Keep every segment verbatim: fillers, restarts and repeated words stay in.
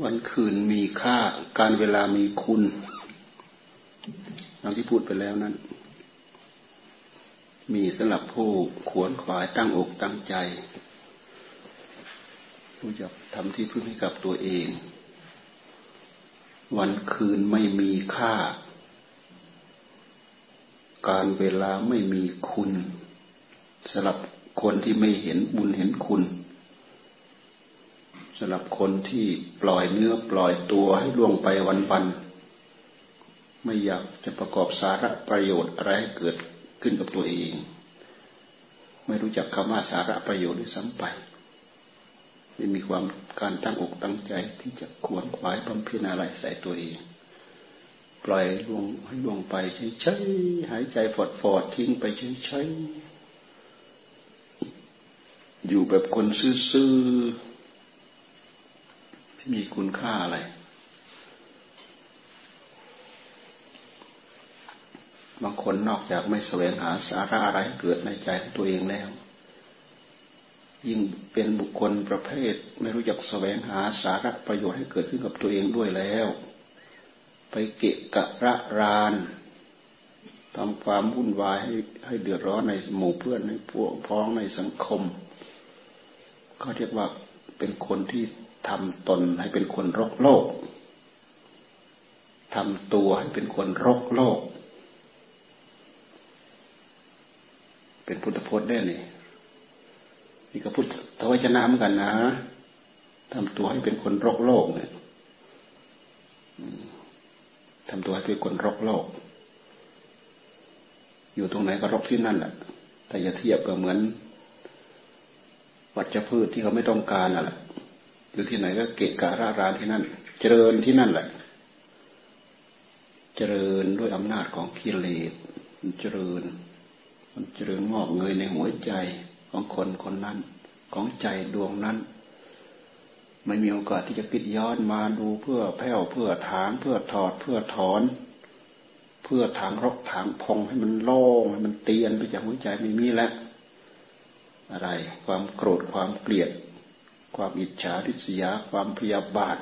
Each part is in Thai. วันคืนมีค่าการเวลามีคุณดังที่พูดไปแล้วนั้นมีสำหรับผู้ขวนขวายตั้งอกตั้งใจรู้จักทำที่พึ่งให้กับตัวเองวันคืนไม่มีค่าการเวลาไม่มีคุณสำหรับคนที่ไม่เห็นบุญเห็นคุณสำหรับคนที่ปล่อยเนื้อปล่อยตัวให้ล่วงไปวันๆไม่อยากจะประกอบสาระประโยชน์อะไรให้เกิดขึ้นกับตัวเองไม่รู้จักคำว่าสาระประโยชน์ด้วยซ้ำไปไม่มีความการตั้งอกตั้งใจที่จะขวนขวายบำเพ็ญอะไรใส่ตัวเองปล่อยล่วงให้ล่วงไปเฉยๆหายใจฟอดๆทิ้งไปเฉยๆอยู่แบบคนซื่อๆมีคุณค่าอะไรบางคนนอกจากไม่แสวงหาสาระอะไรเกิดในใจของตัวเองแล้วยิ่งเป็นบุคคลประเภทไม่รู้จักแสวงหาสาระประโยชน์ให้เกิดขึ้นกับตัวเองด้วยแล้วไปเกะกะระรานทำความวุ่นวายให้ให้เดือดร้อนในหมู่เพื่อนในพวกพ้องในสังคมก็เรียกว่าเป็นคนที่ทำตนให้เป็นคนรกโลกทำตัวให้เป็นคนรกโลกเป็นพุทธพจน์ได้นี่นี่ก็พุทธวจนะเหมือนกันนะทำตัวให้เป็นคนรกโลกเนี่ยทำตัวให้เป็นคนรกโลกอยู่ตรงไหนก็รกที่นั่นแหละแต่อย่าเทียบกับเหมือนวัชพืชที่เขาไม่ต้องการนั่นแหละอยู่ที่ไหนก็เกะกะร่าร้านที่นั่นเจริญที่นั่นแหละเจริญด้วยอำนาจของกิเลสมันเจริญมันเจริญงอกเงยในหัวใจของคนคนนั้นของใจดวงนั้นไม่มีโอกาสที่จะปิดย้อนมาดูเพื่อแผ่วเพื่อถางเพื่อถอดเพื่อถอนเพื่อถางรกถางพองให้มันโล่งให้มันเตียนไปจากหัวใจไม่มีแล้วอะไรความโกรธความเกลียดความอิจฉาริษยาความพยาบาท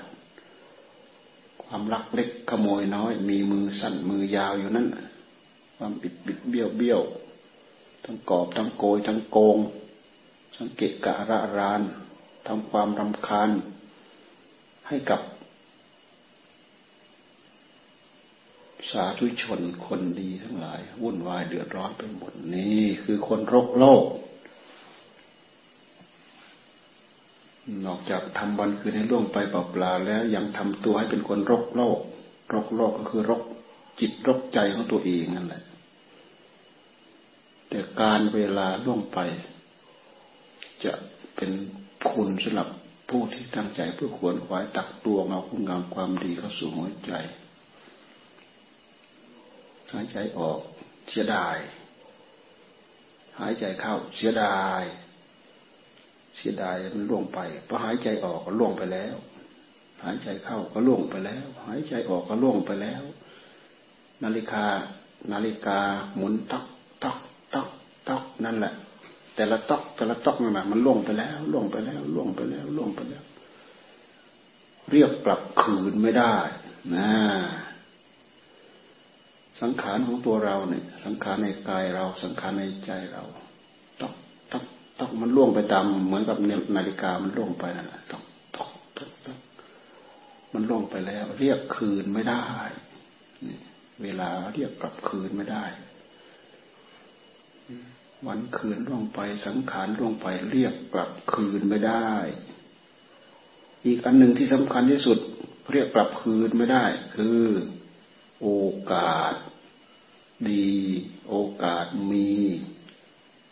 ความลักเล็กขโมยน้อยมีมือสั้นมือยาวอยู่นั่นความบิดบิดเบี้ยวเบี้ยวทั้งกอบทั้งโกยทั้งโกงทั้งเกะกะระรานทำความรำคาญให้กับสาธุชนคนดีทั้งหลายวุ่นวายเดือดร้อนไปหมดนี่คือคนรกโลกนอกจากทำวันคืนให้ล่วงไปเปล่าๆแล้วยังทำตัวให้เป็นคนรกโลกรกโลกก็คือรกจิตรกใจของตัวเองนั่นแหละแต่การเวลาล่วงไปจะเป็นคุณสำหรับผู้ที่ตั้งใจเพื่อขวนขวายตักตวงเอาคุณงามความดีเข้าสู่หัวใจหายใจออกเสียดายหายใจเข้าเสียดายเสียดายมันล่วงไปพอหายใจออกก็ล่วงไปแล้วหายใจเข้าก็ล่วงไปแล้วหายใจออกก็ล่วงไปแล้วนาฬิกานาฬิกาหมุนต๊อกต๊อกต๊อกต๊อกนั่นแหละแต่ละต๊อกแต่ละต๊อกนั่นแหละมันล่วงไปแล้วล่วงไปแล้วล่วงไปแล้วล่วงไปแล้วเรียกกลับคืนไม่ได้นะสังขารของตัวเราเนี่ยสังขารในกายเราสังขารในใจเราต๊อกต๊อกมันล่วงไปตามเหมือนกับนาฬิกามันล่วงไปนั่นแหละตกตกตกตกมันล่วงไปแล้วเรียกคืนไม่ได้เวลาเรียกกลับคืนไม่ได้วันคืนล่วงไปสังขารล่วงไปเรียกกลับคืนไม่ได้อีกอันหนึ่งที่สำคัญที่สุดเรียกกลับคืนไม่ได้คือโอกาสดีโอกาสมี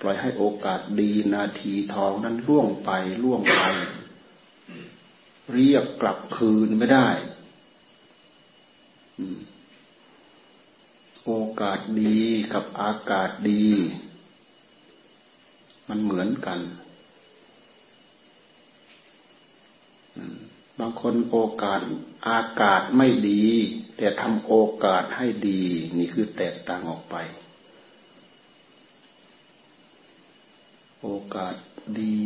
ปล่อยให้โอกาสดีนาทีทองนั้นล่วงไปล่วงไปเรียกกลับคืนไม่ได้โอกาสดีกับอากาศดีมันเหมือนกันบางคนโอกาสอากาศไม่ดีแต่ทำโอกาสให้ดีนี่คือแตกต่างออกไปโอกาสดี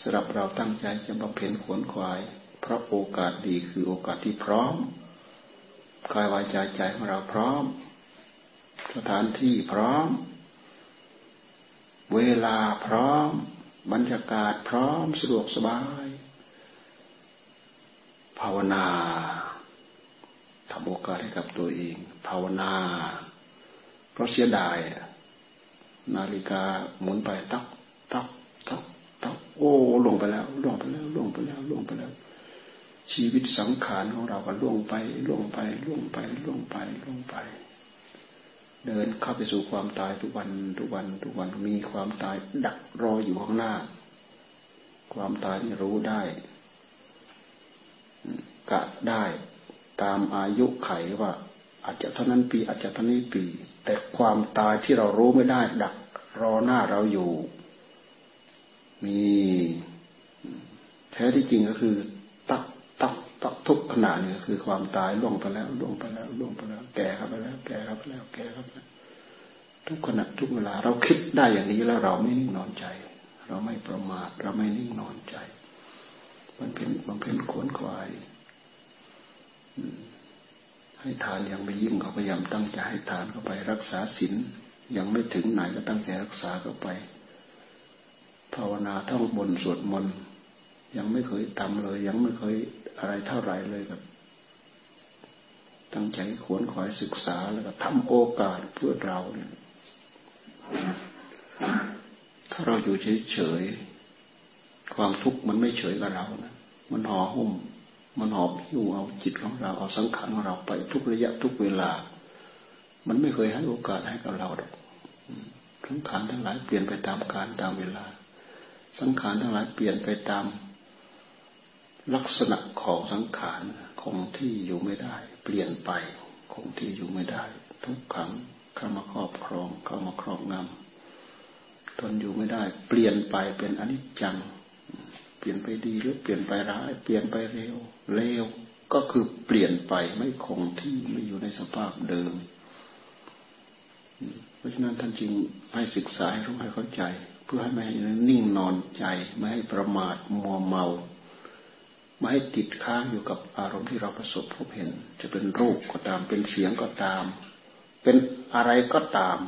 สำหรับเราตั้งใจจะบำเพ็ญขวนขวายภ รับโอกาสดีคือโอกาสที่พร้อมกายวาจาใจของเราพร้อมสถานที่พร้อมเวลาพร้อมบรรยากาศพร้อมสะดวกสบายภาวนาทำโอกาสให้กับตัวเองภาวนาเพราะเสียดายนาฬิกาหมุนไปตักตักตักตักโอ้ลงไปแล้วลงไปแล้วลงไปแล้วลงไปแล้วชีวิตสังขารของเราก็ล่วงไปล่วงไปล่วงไปล่วงไปล่วงไปเดินเข้าไปสู่ความตายทุกวันทุกวันทุกวันมีความตายดักรออยู่ข้างหน้าความตายนี่รู้ได้กะได้ตามอายุไขว่าอาจจะเท่านั้นปีอาจจะเท่านี้ปีแต่ความตายที่เรารู้ไม่ได้ดักรอหน้าเราอยู่มีแท้ที่จริงก็คือตักตักตักทุกขณะนี่ก็คือความตายล่วงไปแล้วล่วงไปแล้วล่วงไปแล้วแก่ครับไปแล้วแก่ครับไปแล้วแก่ครับไปแล้วทุกขณะทุกเวลาเราคิดได้อย่างนี้แล้วเราไม่นิ่งนอนใจเราไม่ประมาทเราไม่นิ่งนอนใจมันเป็นมันเป็นขวนขวายให้ทานยังไม่ยิ่งเขาพยายามตั้งใจให้ทานเข้าไปรักษาศีลยังไม่ถึงไหนก็ตั้งใจรักษาเข้าไปภาวนาท่องบนสวดมนต์ยังไม่เคยทำเลยยังไม่เคยอะไรเท่าไรเลยครับตั้งใจขวนขวายศึกษาแล้วก็ทำโอกาสเพื่อเราเนี่ยถ้าเราอยู่เฉยๆความทุกข์มันไม่เฉยกับเรานะมันห่อหุ้มมันหอบหิ้วเอาจิตของเราเอาสังขารของเราไปทุกระยะทุกเวลามันไม่เคยให้โอกาสให้กับเราหรอกสังขารทั้งหลายเปลี่ยนไปตามกาลตามเวลาสังขารทั้งหลายเปลี่ยนไปตามลักษณะของสังขารคงที่อยู่ไม่ได้เปลี่ยนไปคงที่อยู่ไม่ได้ทุกขังเข้ามาครอบครองเข้ามาครอบงำทนอยู่ไม่ได้เปลี่ยนไปเป็นอนิจจังเปลี่ยนไปดีหรือเปลี่ยนไปร้ายเปลี่ยนไปเร็วเร็วก็คือเปลี่ยนไปไม่คงที่ไม่อยู่ในสภาพเดิมเพราะฉะนั้นท่านจึงให้ศึกษาให้รู้ให้เข้าใจเพื่อให้ไม่ให้นิ่งนอนใจไม่ให้ประมาทมัวเมาไม่ให้ติดค้างอยู่กับอารมณ์ที่เราประสบพบเห็นจะเป็นรูปก็ตามเป็นเสียงก็ตามเป็นอะไรก็ตาม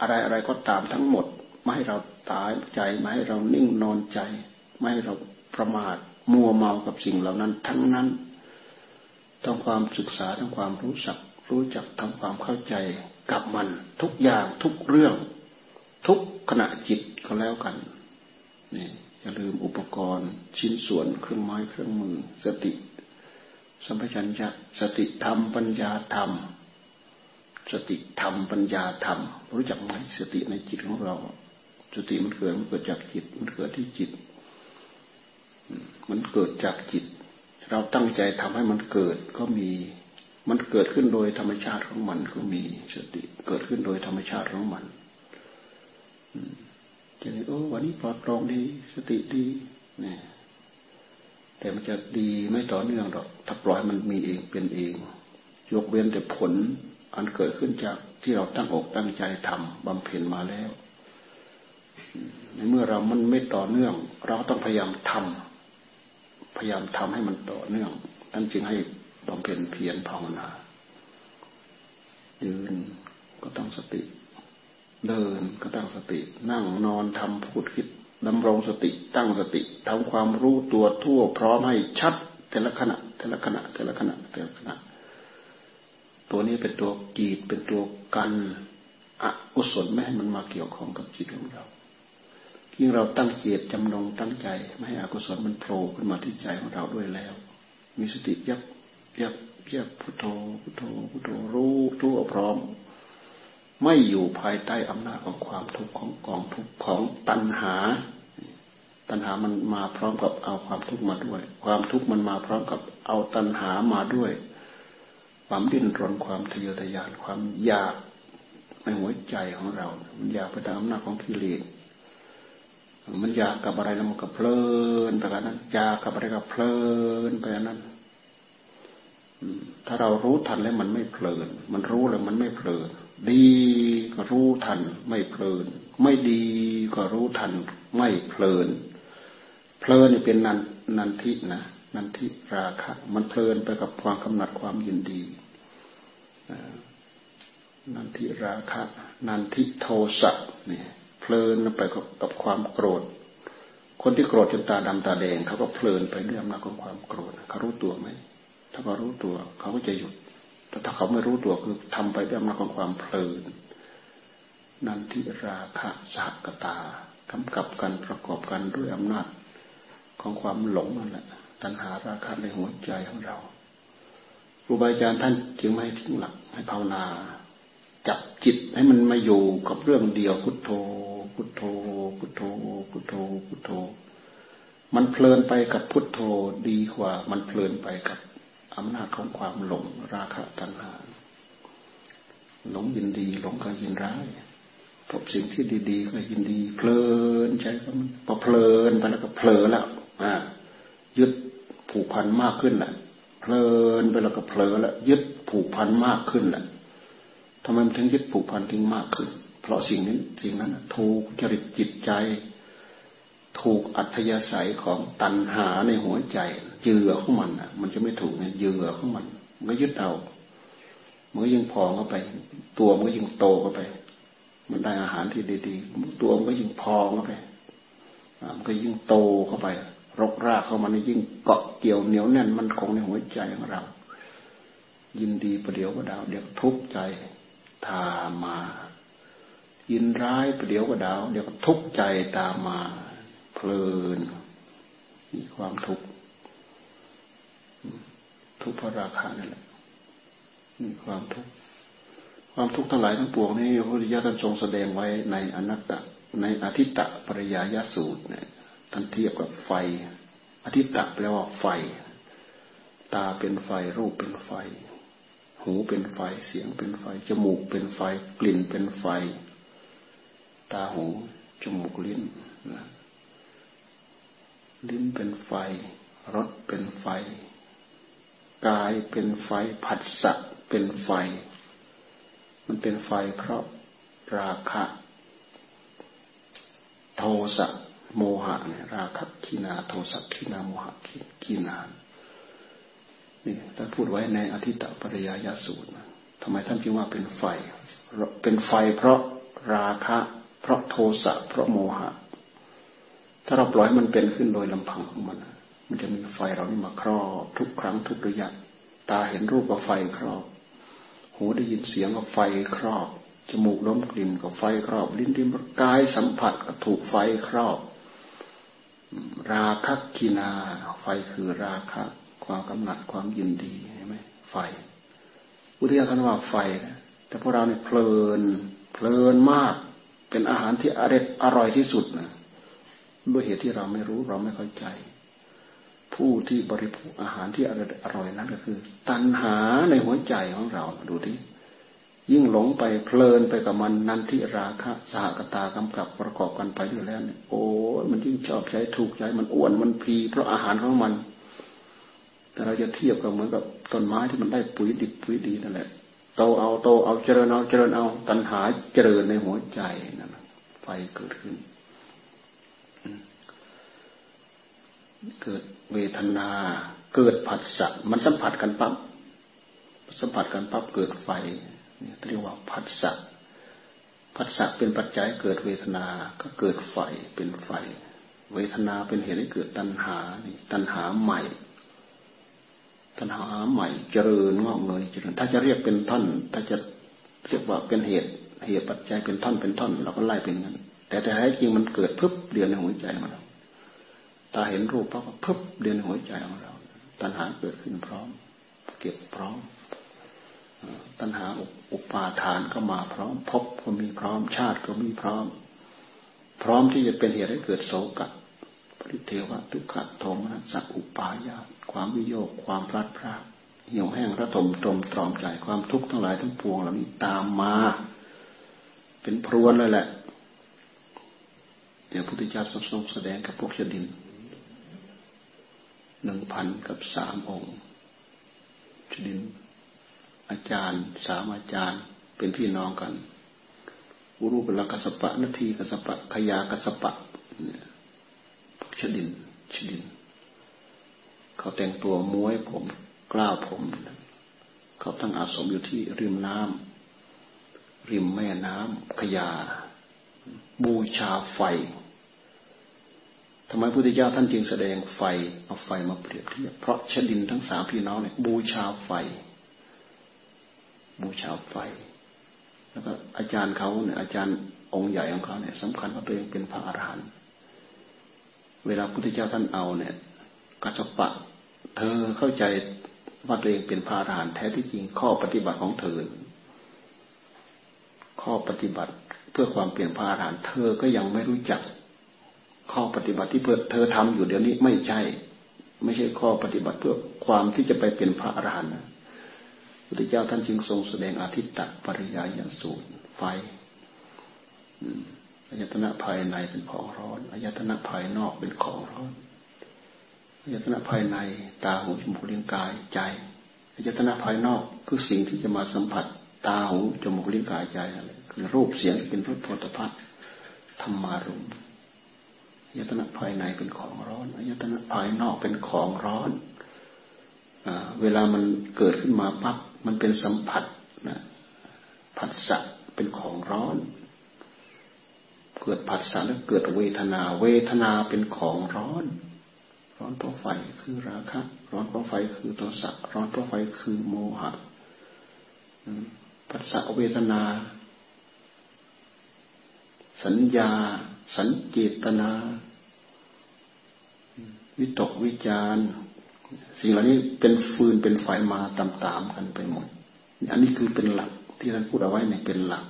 อะไรอะไรก็ตามทั้งหมดไม่ให้เราตายใจไม่ให้เรานิ่งนอนใจไม่ให้เราประมาทมัวเมากับสิ่งเหล่านั้นทั้งนั้นทั้งความศึกษาทั้งความรู้จักรู้จักทั้งความเข้าใจกับมันทุกอย่างทุกเรื่องทุกขณะจิตก็แล้วกันนี่อย่าลืมอุปกรณ์ชิ้นส่วนเครื่องไม้เครื่องมือสติสัมปชัญญะสติธรรมปัญญาธรรมสติธรรมปัญญาธรรมรู้จักไหมสติในจิตของเราสติมันเกิดมันเกิดจากจิตมันเกิดที่จิตมันเกิดจากจิตเราตั้งใจทำให้มันเกิดก็มีมันเกิดขึ้นโดยธรรมชาติของมันก็มีสติเกิดขึ้นโดยธรรมชาติของมันจะนี่โอ้วันนี้ปลอดโปร่งดีสติดีนี่แต่มันจะดีไม่ต่อเนื่องหรอกถ้าปล่อยมันมีเองเป็นเองยกเว้นแต่ผลอันเกิดขึ้นจากที่เราตั้งอกตั้งใจทำบำเพ็ญมาแล้วในเมื่อเรามันไม่ต่อเนื่องเราต้องพยายามทำพยายามทำให้มันต่อเนื่องนั่นจึงให้บำเพ็ญเพียรภาวนายืนก็ต้องสติเดินก็ตั้งสตินั่งนอนทำพูดคิดดำรงสติตั้งสติทำความรู้ตัวทั่วพร้อมให้ชัดแต่ละขณะแต่ละขณะแต่ละขณะแต่ละขณะตัวนี้เป็นตัวกีดเป็นตัวกันอกุศลไม่ให้มันมาเกี่ยวข้องกับจิตของเรายิ่งเราตั้งเจตจำนงตั้งใจไม่ให้อกุศลมันโผล่ขึ้นมาที่ใจของเราด้วยแล้วมีสติยับยับยับพุทโธพุทโธพุทโธรู้ทั่วพร้อมไม่อยู่ภายใต้อำนาจของความทุกข์ของกองทุกข์ของตัณหาตัณหามันมาพร้อมกับเอาความทุกข์มาด้วยความทุกข์มันมาพร้อมกับเอาตัณหามาด้วยความดิ้นรนความทะเยอทะยานความอยากในหัวใจของเรามันอยากไปตามอำนาจของกิเลสมันอยากกับอะไรแล้วมันก็เพลินไปกับนั้นอยากกับอะไรก็เพลินไปกับนั้นถ้าเรารู้ทันแล้วมันไม่เพลินมันรู้แล้วมันไม่เพลินดีก็รู้ทันไม่เพลินไม่ดีก็รู้ทันไม่เพลินเพลินเป็นนันนันทินะ นันทิราคะมันเพลินไปกับความกำหนัดความยินดีนันทิราคะนันทิโทสะเนี่ยเพลินไปกับความโกรธคนที่โกรธจนตาดำตาแดงเขาก็เพลินไปด้วยอำนาจของความโกรธเขารู้ตัวไหมถ้าเขารู้ตัวเขาก็จะหยุดแต่ถ้าเขาไม่รู้ตัวคือทำไปด้วยอำนาจของความเพลินนันทิราคะสักกตากำกับกันประกอบกันด้วยอำนาจของความหลงนั่นแหละตัณหาราคะในหัวใจของเราครูบาอาจารย์ท่านจึงไม่ให้ทิ้งหลักให้ภาวนาจับจิตให้มันมาอยู่กับเรื่องเดียวพุทโธพุทโธพุทโธพุทโธพุทโธมันเพลินไปกับพุทโธดีกว่ามันเพลินไปกับอำนาจของความหลงราคะตัณหาหลงยินดีหลงก็ยินร้ายพบสิ่งที่ดีๆก็ยินดีเพลินใจก็มันพอเพลินไปแล้วก็เผลอแล้วอ่ายึดผูกพันมากขึ้นน่ะเพลินไปแล้วก็เผลอแล้วยึดผูกพันมากขึ้นน่ะทำไมมันถึงยึดผูกพันถึงมากขึ้นเพราะสิ่งนี้สิ่งนั้นถูกจริตจิตใจถูกอัธยาศัยของตัณหาในหัวใจเยื่อของมันน่ะมันจะไม่ถูกเนี่ยเยื่อของมันมันก็ยึดเอามันก็ยิ่งพองเข้าไปตัวมันก็ยิ่งโตเข้าไปมันได้อาหารที่ดีๆตัวมันก็ยิ่งพองเข้าไปมันก็ยิ่งโตเข้าไปรกรากเข้ามันยิ่งเกาะเกี่ยวเหนียวแน่นมันคงในหัวใจของเรายินดีประเดี๋ยวก็ดาวเดี๋ยวทุกข์ใจตามมายินร้ายประเดี๋ยวก็ดาวเดี๋ยวก็ทุกข์ใจตามมาเพลินมีความทุกข์ทุกข์เพราะราคะนั่นแหละมีความทุกข์ความทุกข์ทั้งหลายทั้งปวงนี้พระพุทธเจ้าท่านทรงแสดงไว้ในอนัตตในอธิตตปริยายสูตรเนี่ยท่านเทียบกับไฟอธิตตแปลว่าไฟตาเป็นไฟรูปเป็นไฟหูเป็นไฟเสียงเป็นไฟจมูกเป็นไฟกลิ่นเป็นไฟตาหูจมูกลิ้นลิ้นเป็นไฟรสเป็นไฟกายเป็นไฟผัสสะเป็นไฟมันเป็นไฟเพราะราคะโทสะโมหะเนี่ยราคะกินาโทสะกินาโมหะกินานี่ท่านพูดไว้ในอธิตตปริยายสูตรนะทำไมท่านจึงว่าเป็นไฟเป็นไฟเพราะราคะเพราะโทสะเพราะโมหะถ้าเราปล่อยมันเป็นขึ้นโดยลำพังของมันมันจะมีไฟเรานี่มาครอบทุกครั้งทุกระยะตาเห็นรูปกับไฟครอบหูได้ยินเสียงกับไฟครอบจมูกดมกลิ่นกับไฟครอบลิ้นริมกายสัมผัสกับถูกไฟครอบราคะกินาไฟคือราคะความกำหนัดความยินดีเห็นไหมไฟอุทยานว่าไฟแต่พวกเราเนี่ยเพลินเพลินมากเป็นอาหารที่อร่อยอร่อยที่สุดนะด้วยเหตุที่เราไม่รู้เราไม่เข้าใจผู้ที่บริโภคอาหารที่อร่อยนั้นก็คือตัณหาในหัวใจของเราดูดิยิ่งหลงไปเพลินไปกับมันนันทิราคะสหกตากำกับประกอบกันไปอยู่แล้วเนี่ยโอ้มันยิ่งชอบใจถูกใจมันอ้วนมันพีเพราะอาหารของมันแต่เราจะเทียบกับเหมือนกับต้นไม้ที่มันได้ปุ๋ยดิบปุ๋ยดีนั่นแหละโตเอาโตเอาเจริญเอาเจริญเอาตัณหาเจริญในหัวใจนั่นไฟเกิดขึ้นเกิดเวทนาเกิดผัสสะมันสัมผัสกันปั๊บสัมผัสกันปั๊บเกิดไฟเนี่ยเรียกว่าผัสสะผัสสะเป็นปัจจัยเกิดเวทนาก็เกิดไฟเป็นไฟเวทนาเป็นเหตุให้เกิดตัณหานี่ตัณหาใหม่ตัณหาใหม่เจริญงอกเงยเจริญถ้าจะเรียกเป็นท่อนถ้าจะเรียกว่าเป็นเหตุเหตุปัจจัยเป็นท่อนเป็นท่อนเราก็ไล่เป็นงั้นแต่แต่แท้จริงมันเกิดพึบเดียวในหัวใจมันตาเห็นรูปปั๊บพึบเดินหัวใจของเราตัณหาเกิดขึ้นพร้อมเก็บพร้อมตัณหาอุปาทานก็มาพร้อมภพก็มีพร้อมชาติก็มีพร้อมพร้อมที่จะเป็นเหตุให้เกิดโศกะปริเทวะทุกขะโทมนัสสะอุปายาสความวิโยคความพลัดพรากเหี่ยวแห้งระทมตรมตรอมใจความทุกข์ทั้งหลายทั้งปวงเหล่านี้ตามมาเป็นพรวนเลยแหละเดี๋ยวพุทธเจ้าทรงแสดงกับพวกชนดินหนึ่งพันกับสามองค์ชนินอาจารย์สามอาจารย์เป็นพี่น้องกันอุรุปลกัสสปะนาทีกัสสปะขยากัสสปะชนินชนิน เขาแต่งตัวม้วยผมกล้าวผมเขาตั้งอาสมอยู่ที่ริมน้ำริมแม่น้ำขยาบูชาไฟทำไมพระพุทธเจ้าท่านจึงแสดงไฟเอาไฟมาเปรียบเทียบเพราะชดินทั้งสามพี่น้องเนี่ยบูชาไฟบูชาไฟแล้วก็อาจารย์เขาเนี่ยอาจารย์องค์ใหญ่ของเขาเนี่ยสำคัญว่าตัวเองเป็นพระอรหันต์เวลาพระพุทธเจ้าท่านเอาเนี่ยกัสสปะเธอเข้าใจว่าตัวเองเป็นพระอรหันต์แท้ที่จริงข้อปฏิบัติของเธอข้อปฏิบัติเพื่อความเปลี่ยนพระอรหันต์เธอก็ยังไม่รู้จักข้อปฏิบัติที่เธอทำอยู่เดี๋ยวนี้ไม่ใช่ไม่ใช่ข้อปฏิบัติเพื่อความที่จะไปเป็นพระอรหันต์นะพุทธเจ้าท่านจึงทรงแสดงอาทิตตปริยายสูตรไฟอายตนะภายในเป็นของร้อนอายตนะภายนอกเป็นของร้อนอายตนะภายในตาหูจมูกลิ้นกายใจอายตนะภายนอกคือสิ่งที่จะมาสัมผัสตาหูจมูกลิ้นกายใจอะไรคือรูปเสียงเป็นรูปโผฏฐัพพะธรรมารมณ์อายตนะภายในเป็นของร้อนอายตนะภายนอกเป็นของร้อนเวลามันเกิดขึ้นมาปั๊บมันเป็นสัมผัสนะผัสสะเป็นของร้อนเกิดผัสสะแล้วเกิดเวทนาเวทนาเป็นของร้อนร้อนเพราะไฟคือราคะร้อนเพราะไฟคือโทสะร้อนเพราะไฟคือโมหะผัสสะเวทนาสัญญาสัญเจตนาวิตกวิจารสิ่งเหล่านี้เป็นฟืนเป็นไฟมาตามๆกันไปหมดอันนี้คือเป็นหลักที่ท่านพูดเอาไว้เนี่ยเป็นหลัก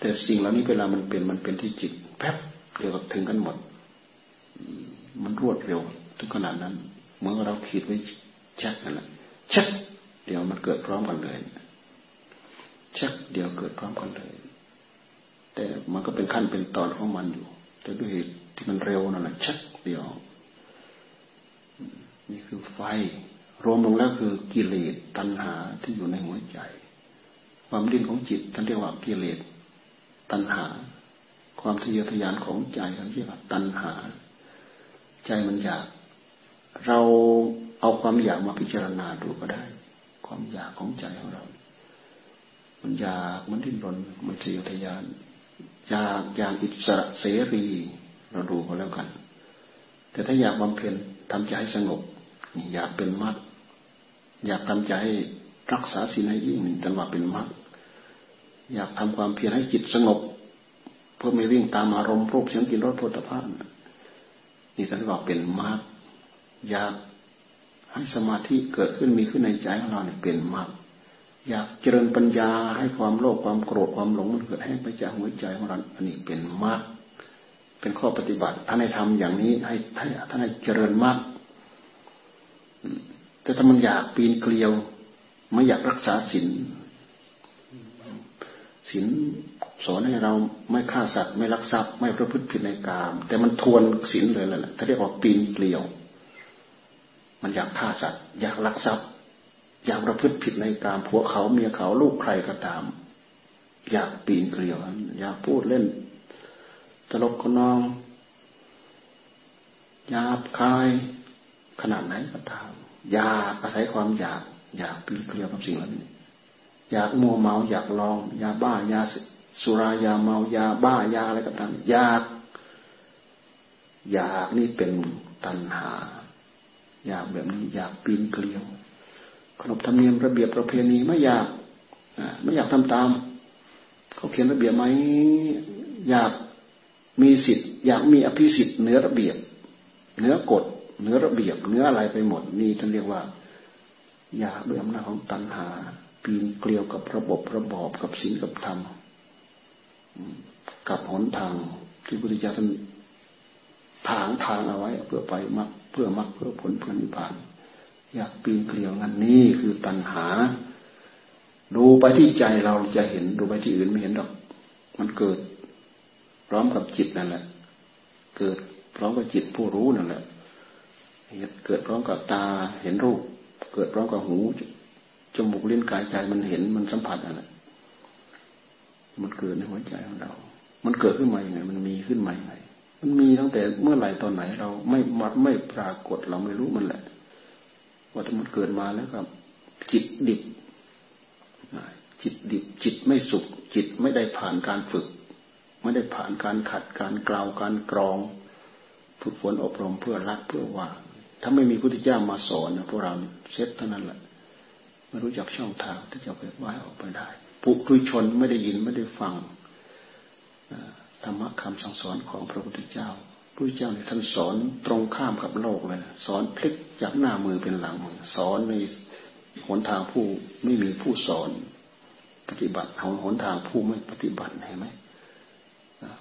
แต่สิ่งเหล่านี้เวลามันเป็นมันเป็นที่จิตแป๊บเดียวถึงกันหมดมันรวดเร็วถึงขนาดนั้นเหมือนเราขีดไว้ชักนั่นแหละชักเดี๋ยวมันเกิดพร้อมกันเลยชักเดี๋ยวเกิดพร้อมกันเลยแต่มันก็เป็นขั้นเป็นตอนของมันอยู่แต่ด้วยเหตุที่มันเร็วนั่นแหละชักเดียวนี่คือไฟรวมลงแล้วคือกิเลสตัณหาที่อยู่ในหัวใจความดิ้นของจิตท่านเรียกว่ากิเลสตัณหาความทะเยอทะยานของใจท่านเรียกว่าตัณหาใจมันอยากเราเอาความอยากมาพิจารณาดูก็ได้ความอยากของใจของเรามันอยากมันดิ้นรนมันทะเยอทะยานอยากอย่างอิสระเสรีเราดูก็แล้วกันแต่ถ้าอยากบำเพ็ญทำใจให้สงบอยากเป็นมรรคอยากทำใจให้รักษาศีลให้ยิ่งจนว่าเป็นมรรคอยากทำความเพียรให้จิตสงบเพื่อไม่วิ่งตามอารมณ์รูปเสียงกลิ่นรสโผฏฐัพพะนี่ท่านบอกเป็นมรรคอยากให้สมาธิเกิดขึ้นมีขึ้นในใจของเราเนี่ยเป็นมรรคอยากเจริญปัญญาให้ความโลภความโกรธความหลงมันเกิดให้ไปจากหัวใจของเราอันนี้เป็นมรรคเป็นข้อปฏิบัติท่านให้ทำอย่างนี้ให้ท่านให้เจริญมรรคแต่ถ้ามันอยากปีนเกลียวไม่อยากรักษาศีลศีลสอนให้เราไม่ฆ่าสัตว์ไม่ลักทรัพย์ไม่ประพฤติผิดในกามแต่มันทวนศีลเลยแหละเขาเรียกว่าปีนเกลียวมันอยากฆ่าสัตว์อยากลักทรัพย์อยากประพฤติผิดในกามผัวเขาเมียเขาลูกใครก็ตามอยากปีนเกลียวอยากพูดเล่นตลกขนองหยาบคายขนาดไหนก็ตามอยากอาศัยความอยากอยากปีนเกลียวกับสิ่งเหล่านี้อยากมัวเมาอยากลองยาบ้ายาสุรายาเมายาบ้ายาอะไรก็ตามอยากอยากนี่เป็นตัณหาอยากแบบนี้อยากปีนเกลียวขนบธรรมเนียมระเบียบประเพณีไม่อยากไม่อยากทำตามเขาเขียนระเบียบไหมอยากมีสิทธิ์อยากมีอภิสิทธิ์เหนือระเบียบเหนือกฎเหนือระเบียบเหนืออะไรไปหมดนี่ท่านเรียกว่าอยากด้วยอำนาจของตัณหาปีนเกลียวกับระบบระบอบกับศีลกับธรรมกับหนทางที่พระพุทธเจ้าท่านถางทางเอาไว้เพื่อไปมรรคเพื่อมรรคเพื่อผลเพื่อนิพพานอยากปีนเกลียวงั้นนี่คือตัณหาดูไปที่ใจเราจะเห็นดูไปที่อื่นไม่เห็นหรอกมันเกิดพร้อมกับจิตนั่นแหละเกิดพร้อมกับจิตผู้รู้นั่นแหละเกิดพร้อมกับตาเห็นรูปเกิดพร้อมกับหูจมูกลิ้นกายใจมันเห็นมันสัมผัสนั่นแหละมันเกิดในหัวใจของเรามันเกิดขึ้นมาอย่างไรมันมีขึ้นมาอย่างไร มันมีตั้งแต่เมื่อไหร่ตอนไหนเราไม่มัดไม่ปรากฏเราไม่รู้มันแหละว่ามันเกิดมาแล้วครับจิตดิบจิตดิบจิตไม่สุขจิตไม่ได้ผ่านการฝึกไม่ได้ผ่านการขัดการกล่าวการกรองฝึกฝนอบรมเพื่อรักเพื่อวางถ้าไม่มีพุทธเจ้ามาสอนนะพวกเราเสร็จเท่านั้นแหละไม่รู้จักช่องทางที่จะไปว่ายออกไปได้ปุถุชนไม่ได้ยินไม่ได้ฟังธรรมะคำสั่งสอนของพระพุทธเจ้าพระเจ้าเนี่ยท่านสอนตรงข้ามกับโลกเลยนะสอนพลิกจากหน้ามือเป็นหลังมือสอนในหนทางผู้ไม่มีผู้สอนปฏิบัติเอาหนทางผู้ไม่ปฏิบัติเห็นไหม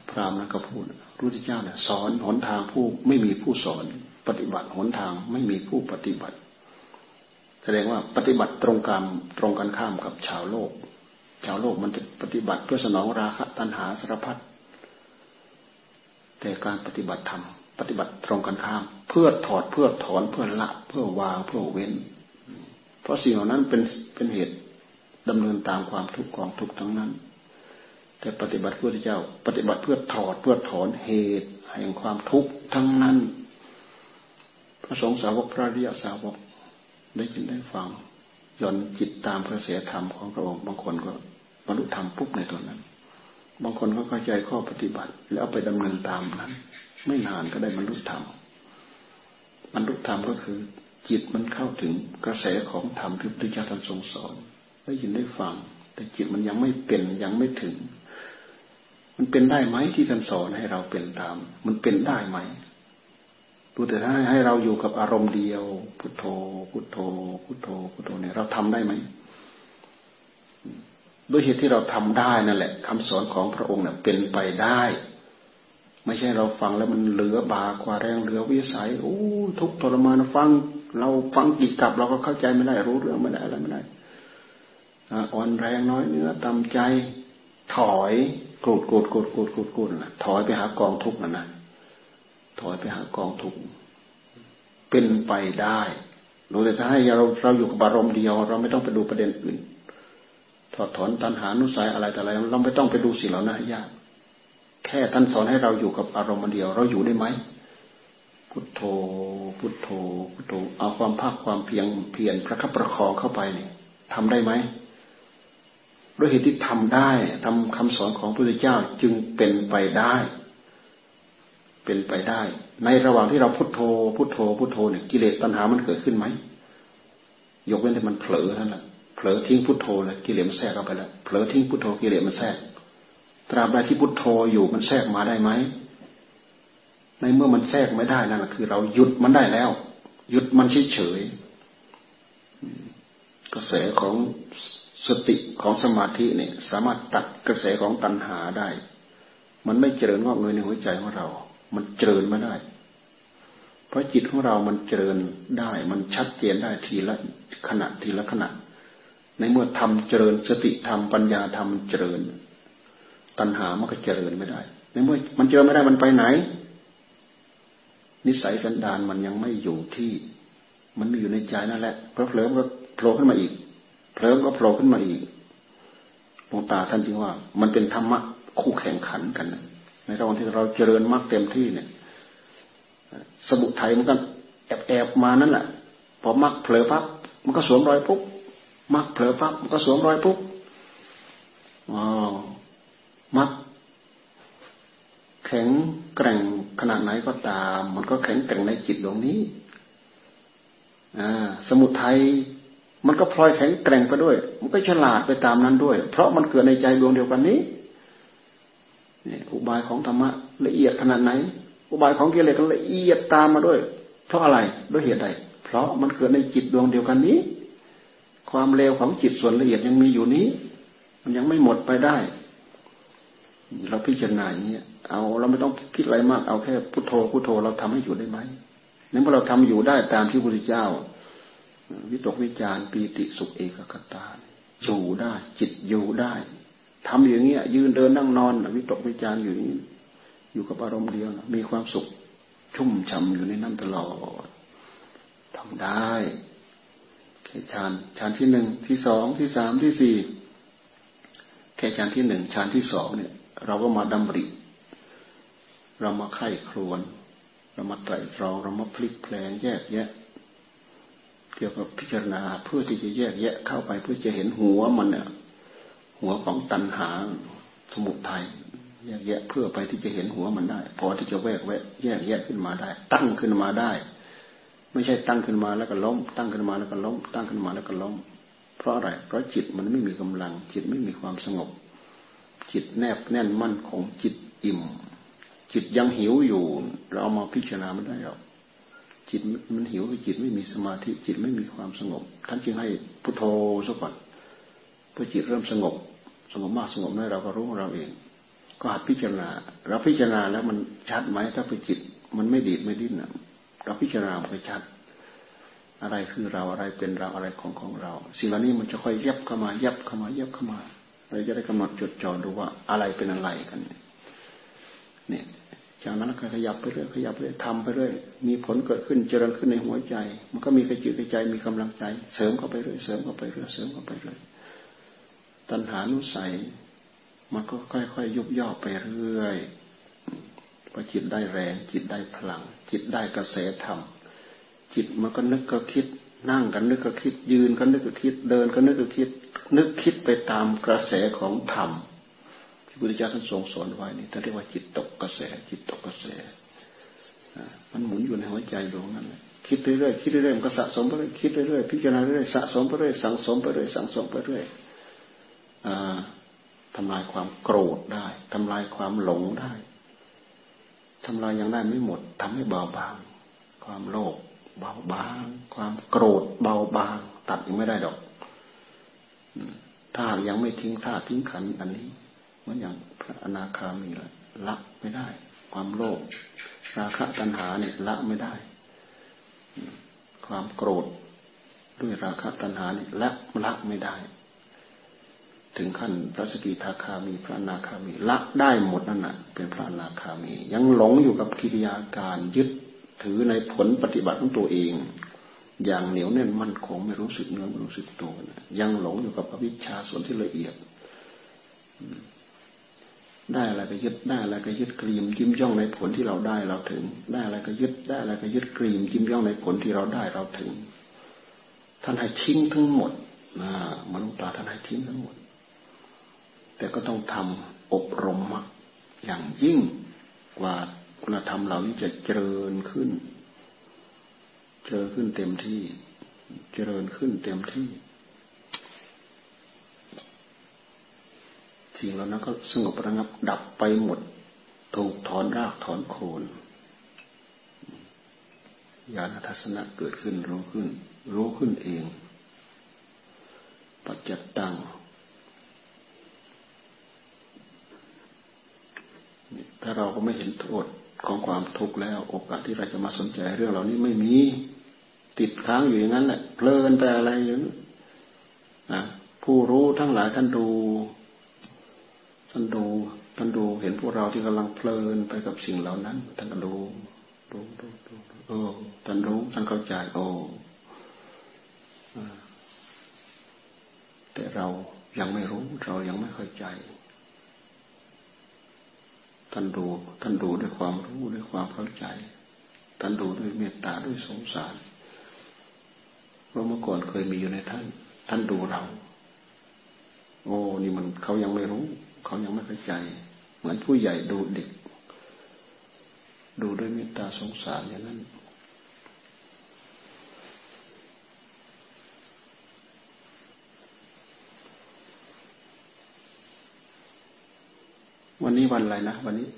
พราหมณ์นั่นก็พูดพระพุทธเจ้าเนี่ยสอนหนทางผู้ไม่มีผู้สอนปฏิบัติหนทางไม่มีผู้ปฏิบัติแสดงว่าปฏิบัติตรงกันตรงกันข้ามกับชาวโลกชาวโลกมันจะปฏิบัติเพื่อสนองราคะตัณหาสารพัดแต่การปฏิบัติธรรมปฏิบัติตรงกันข้ามเพื่อถอดเพื่อถอนเพื่อละเพื่อวางเพื่อเว้นเพราะสิ่งเหล่านั้นเป็นเป็นเหตุดำเนินตามความทุกข์ของทุกข์ทั้งนั้นแต่ปฏิบัติเพื่อเจ้าปฏิบัติเพื่อถอดเพื่อถอนเหตุแห่งความทุกข์ทั้งนั้นพระสงฆ์สาวกพระอริยสาวกได้ยินได้ฟังย่อนจิตตามพระเสด็จธรรมของพระองค์บางคนก็บรรลุธรรมปุ๊บในตอนนั้นบางคนก็เข้าใจข้อปฏิบัติแล้วเอาไปดำเนินตามนั้นไม่นานก็ได้บรรลุธรรมบรรลุธรรมก็คือจิตมันเข้าถึงกระแสของธรรมที่พระพุทธเจ้าท่านทรงสอนได้ยินได้ฟังแต่จิตมันยังไม่เป็นยังไม่ถึงมันเป็นได้ไหมที่ท่านสอนให้เราเป็นตามมันเป็นได้ไหมดูแต่ถ้าให้เราอยู่กับอารมณ์เดียวพุทโธพุทโธพุทโธพุทโธเนี่ยเราทำได้ไหมด้วยเหตุที่เราทำได้นั่นแหละคำสอนของพระองค์เนี่ยเป็นไปได้ไม่ใช่เราฟังแล้วมันเหลือบากว่าแรงเหลือวิสัยโอ้ทุกทรมานฟังเราฟังกี่กลับเราก็เข้าใจไม่ได้รู้เรื่องไม่ได้อะไรไม่ได้อ่อนแรงน้อยเนื้อตำใจถอยกรูดกรูดกรูดกรูดกรูดกรูดนะถอยไปหากองทุกข์นั่นนะถอยไปหากองทุกข์เป็นไปได้ดูแต่ถ้าให้เราเราอยู่กับอารมณ์เดียวเราไม่ต้องไปดูประเด็นอื่นถอดถอนตัณหานุสัยอะไรแต่อะไรเราไม่ต้องไปดูสิ่งเหล่านั้นยากแค่ท่านสอนให้เราอยู่กับอารมณ์เดียวเราอยู่ได้ไหมพุทโธพุทโธพุทโธเอาความภาคความเพียรเพียรประคับประคองเข้าไปนี่ทำได้ไหมด้วยเหตุที่ทำได้ทำคำสอนของพระพุทธเจ้าจึงเป็นไปได้เป็นไปได้ในระหว่างที่เราพุทโธพุทโธพุทโธเนี่ยกิเลสตัณหามันเกิดขึ้นไหมยกเว้นแต่มันเผลอเท่านั้นเผลอทิ้งพุทโธนะกิเลสมันแทรกเข้าไปแล้วเผลอทิ้งพุทโธกิเลสมันแทรกตราบใดที่พุทโธอยู่มันแทรกมาได้ไหมในเมื่อมันแทรกไม่ได้นั่นคือเราหยุดมันได้แล้วหยุดมันเฉยๆกระแสของสติของสมาธิเนี่ยสามารถตัดกระแสของตัณหาได้มันไม่เจริญงอกเงยในหัวใจของเรามันเจริญไม่ได้เพราะจิตของเรามันเจริญได้มันชัดเจนได้ทีละขณะทีละขณะในเมื่อทำเจริญสติทำปัญญาทำเจริญตัณหามันก็เจริญไม่ได้ในเมื่อมันเจริญไม่ได้มันไปไหนนิสัยสันดานมันยังไม่อยู่ที่มันมีอยู่ในใจนั่นแหละเพราะเผลอมันก็โผล่ขึ้นมาอีกเผลอก็โผล่ขึ้นมาอีกดวงตาท่านจึงว่ามันเป็นธรรมะคู่แข่งขันกันในระหว่างที่เราเจริญมรรคเต็มที่เนี่ยสมุทัยมันก็แอบๆมานั่นแหละพอมรรคเผลอปั๊บมันก็สวมรอยปุ๊บมักเผลอปั๊บก็สวมรอยปุ๊บอ๋อมักแข็งแกร่งขนาดไหนก็ตามมันก็แข็งแกร่งในจิตดวงนี้อ่าสมุทัยมันก็พลอยแข็งแกร่งไปด้วยมันก็ฉลาดไปตามนั้นด้วยเพราะมันเกิดในใจดวงเดียวกันนี้เนี่ยอุบายของธรรมะละเอียดขนาดไหนอุบายของกิเลสก็ละเอียดตามมาด้วยเพราะอะไรด้วยเหตุใดเพราะมันเกิดในจิตดวงเดียวกันนี้ความเลวของจิตส่วนละเอียดยังมีอยู่นี้มันยังไม่หมดไปได้เราพิจารณาอย่างนี้เอาเราไม่ต้องคิดอะไรมากเอาแค่พุทโธพุทโธเราทำให้อยู่ได้ไหมในเมื่อเราทำอยู่ได้ตามที่พระพุทธเจ้าวิตกวิจารปีติสุขเอกคตาอยู่ได้จิตอยู่ได้ทำอย่างนี้ยืนเดินนั่งนอนวิตกวิจารอยู่นี้อยู่กับอารมณ์เดียวมีความสุขชุ่มฉ่ำอยู่ในนั้นตลอดทำได้แค่ฌานฌานที่หนึ่งที่สองที่สามที่สี่แค่ฌานที่หนึ่งฌานที่สองเนี่ยเราก็มาดำริ เรามาไข้ครวนเรามาไตร่ตรองเรามาพลิกแปลงแยกแยะเกี่ยวกับพิจารณาเพื่อที่จะแยกแยะเข้าไปเพื่อจะเห็นหัวมันเนี่ยหัวของตัณหาสมุทัยแยกแยะเพื่อไปที่จะเห็นหัวมันได้พอที่จะแวกแวะแยกแยะขึ้นมาได้ตั้งขึ้นมาได้ไม่ใช่ตั้งขึ้นมาแล้วก็ล้มตั้งขึ้นมาแล้วก็ล้มตั้งขึ้นมาแล้วก็ล้มเพราะอะไรเพราะจิตมันไม่มีกำลังจิตไม่มีความสงบจิตแนบแน่นมั่นคงจิตอิ่มจิตยังหิวอยู่เราเอามาพิจารณาไม่ได้หรอกจิตมันหิวจิตไม่มีสมาธิจิตไม่มีความสงบท่านจึงให้พุทโธซะก่อนเพื่อจิตเริ่มสงบสงบมากสงบน้อยเราก็รู้เราเองก็หัดพิจารณาเราพิจารณาแล้วมันชัดไหมถ้าไปจิตมันไม่ดีดไม่ดิ้นเราพิจารณาไปชัดอะไรคือเราอะไรเป็นเราอะไรของของเราสิ่งเหล่านี้มันจะค่อยยับเข้ามายับเข้ามายับเข้ามาเราจะได้กำหนดจดจ่อดูว่าอะไรเป็นอะไรกันเนี่ยจากนั้นก็ขยับไปเรื่อยขยับเรื่อยทำไปเรื่อยมีผลเกิดขึ้นเจริญขึ้นในหัวใจมันก็มีกระจิตกระใจมีกำลังใจเสริมเข้าไปเรื่อยเสริมเข้าไปเรื่อยเสริมเข้าไปเรื่อยตัณหานุสัยมันก็ค่อยๆยุบย่อไปเรื่อยพอจิตได้แรงจิตได้พลังจิตได้กระแสธรรมจิตมันก็นึกก็คิดนั่งก็นึกก็คิดยืนก็นึกก็คิดเดินก็นึกก็คิดนึกคิดไปตามกระแสของธรรมที่พระพุทธเจ้าท่านทรงสอนไว้นี่ท่านเรียกว่าจิตตกกระแสจิตตกกระแสมันหมุนอยู่ในหัวใจดวงนั้นคิดเรื่อยๆคิดเรื่อยๆมันก็สะสมไปเรื่อยคิดเรื่อยๆพิจารณาเรื่อยๆสะสมไปเรื่อยสังสมไปเรื่อยสังสมไปเรื่อยทำลายความโกรธได้ทำลายความหลงได้ทำลายยังได้ไม่หมดทำให้เบาบางความโลภเบาบางความโกรธเบาบางตัดยังไม่ได้ดอกถ้ายังไม่ทิ้งธาตุทิ้งขันธ์อันนี้เหมือนอย่างพระอนาคามีละละไม่ได้ความโลภราคะตัณหาเนี่ยละไม่ได้ความโกรธด้วยราคะตัณหาเนี่ยละละไม่ได้ถึงขั้นพระสกิทาคามีพระอนาคามีละได้หมดนั่นน่ะเป็นพระอนาคามียังหลงอยู่กับกิริยาการยึดถือในผลปฏิบัติของตัวเองอย่างเหนียวแน่นมั่นคงไม่รู้สึกเนื้อไม่รู้สึกตัวนะยังหลงอยู่กับอวิชชาส่วนที่ละเอียดได้อะไรก็ยึดได้อะไรก็ยึดกรีมยิ้มย่องในผลที่เราได้เราถึงได้อะไรก็ยึดได้อะไรก็ยึดกรีมยิ้มย่องในผลที่เราได้เราถึงท่านให้ทิ้งทั้งหมดนะมนุษย์ตาท่านให้ทิ้งทั้งหมดแต่ก็ต้องทำอบรมมรรคอย่างยิ่งกว่าคุณธรรมเหล่านี้จะเจริญขึ้นเจริญขึ้นเต็มที่เจริญขึ้นเต็มที่สิ่งเหล่านั้นก็สงบระงับดับไปหมดถูกถอนรากถอนโคนญาณทัศนะเกิดขึ้นรู้ขึ้นรู้ขึ้นเองปัจจัตตังถ้าเราก็ไม่เห็นโทษของความทุกข์แล้วโอกาสที่เราจะมาสนใจเรื่องเหล่านี้ไม่มีติดค้างอยู่อย่างนั้นแหละเพลินไปอะไรอย่างนี้นะผู้รู้ทั้งหลายท่านดูท่านดูท่านดูเห็นพวกเราที่กำลังเพลินไปกับสิ่งเหล่านั้นท่านก็ดูดูดูดูเออท่านรู้ท่านเข้าใจโอ้แต่เรายังไม่รู้เรายังไม่เข้าใจท่านดูท่านดูด้วยความรู้ด้วยความเข้าใจท่านดูด้วยเมตตาด้วยสงสารเพราะเมื่อก่อนเคยมีอยู่ในท่านท่านดูเราโอ้นี่มันเขายังไม่รู้เขายังไม่เข้าใจเหมือนผู้ใหญ่ดูเด็กดูด้วยเมตตาสงสารอย่างนั้นวันนี้วันอะไรนะวันนี้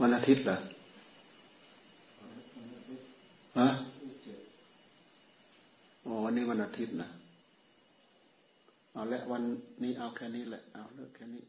วันอาทิตย์เหรอฮะอ๋อวันนี้วันอาทิตย์นะเอาละวันนี้เอาแค่นี้แหละเอาเลิกแค่นี้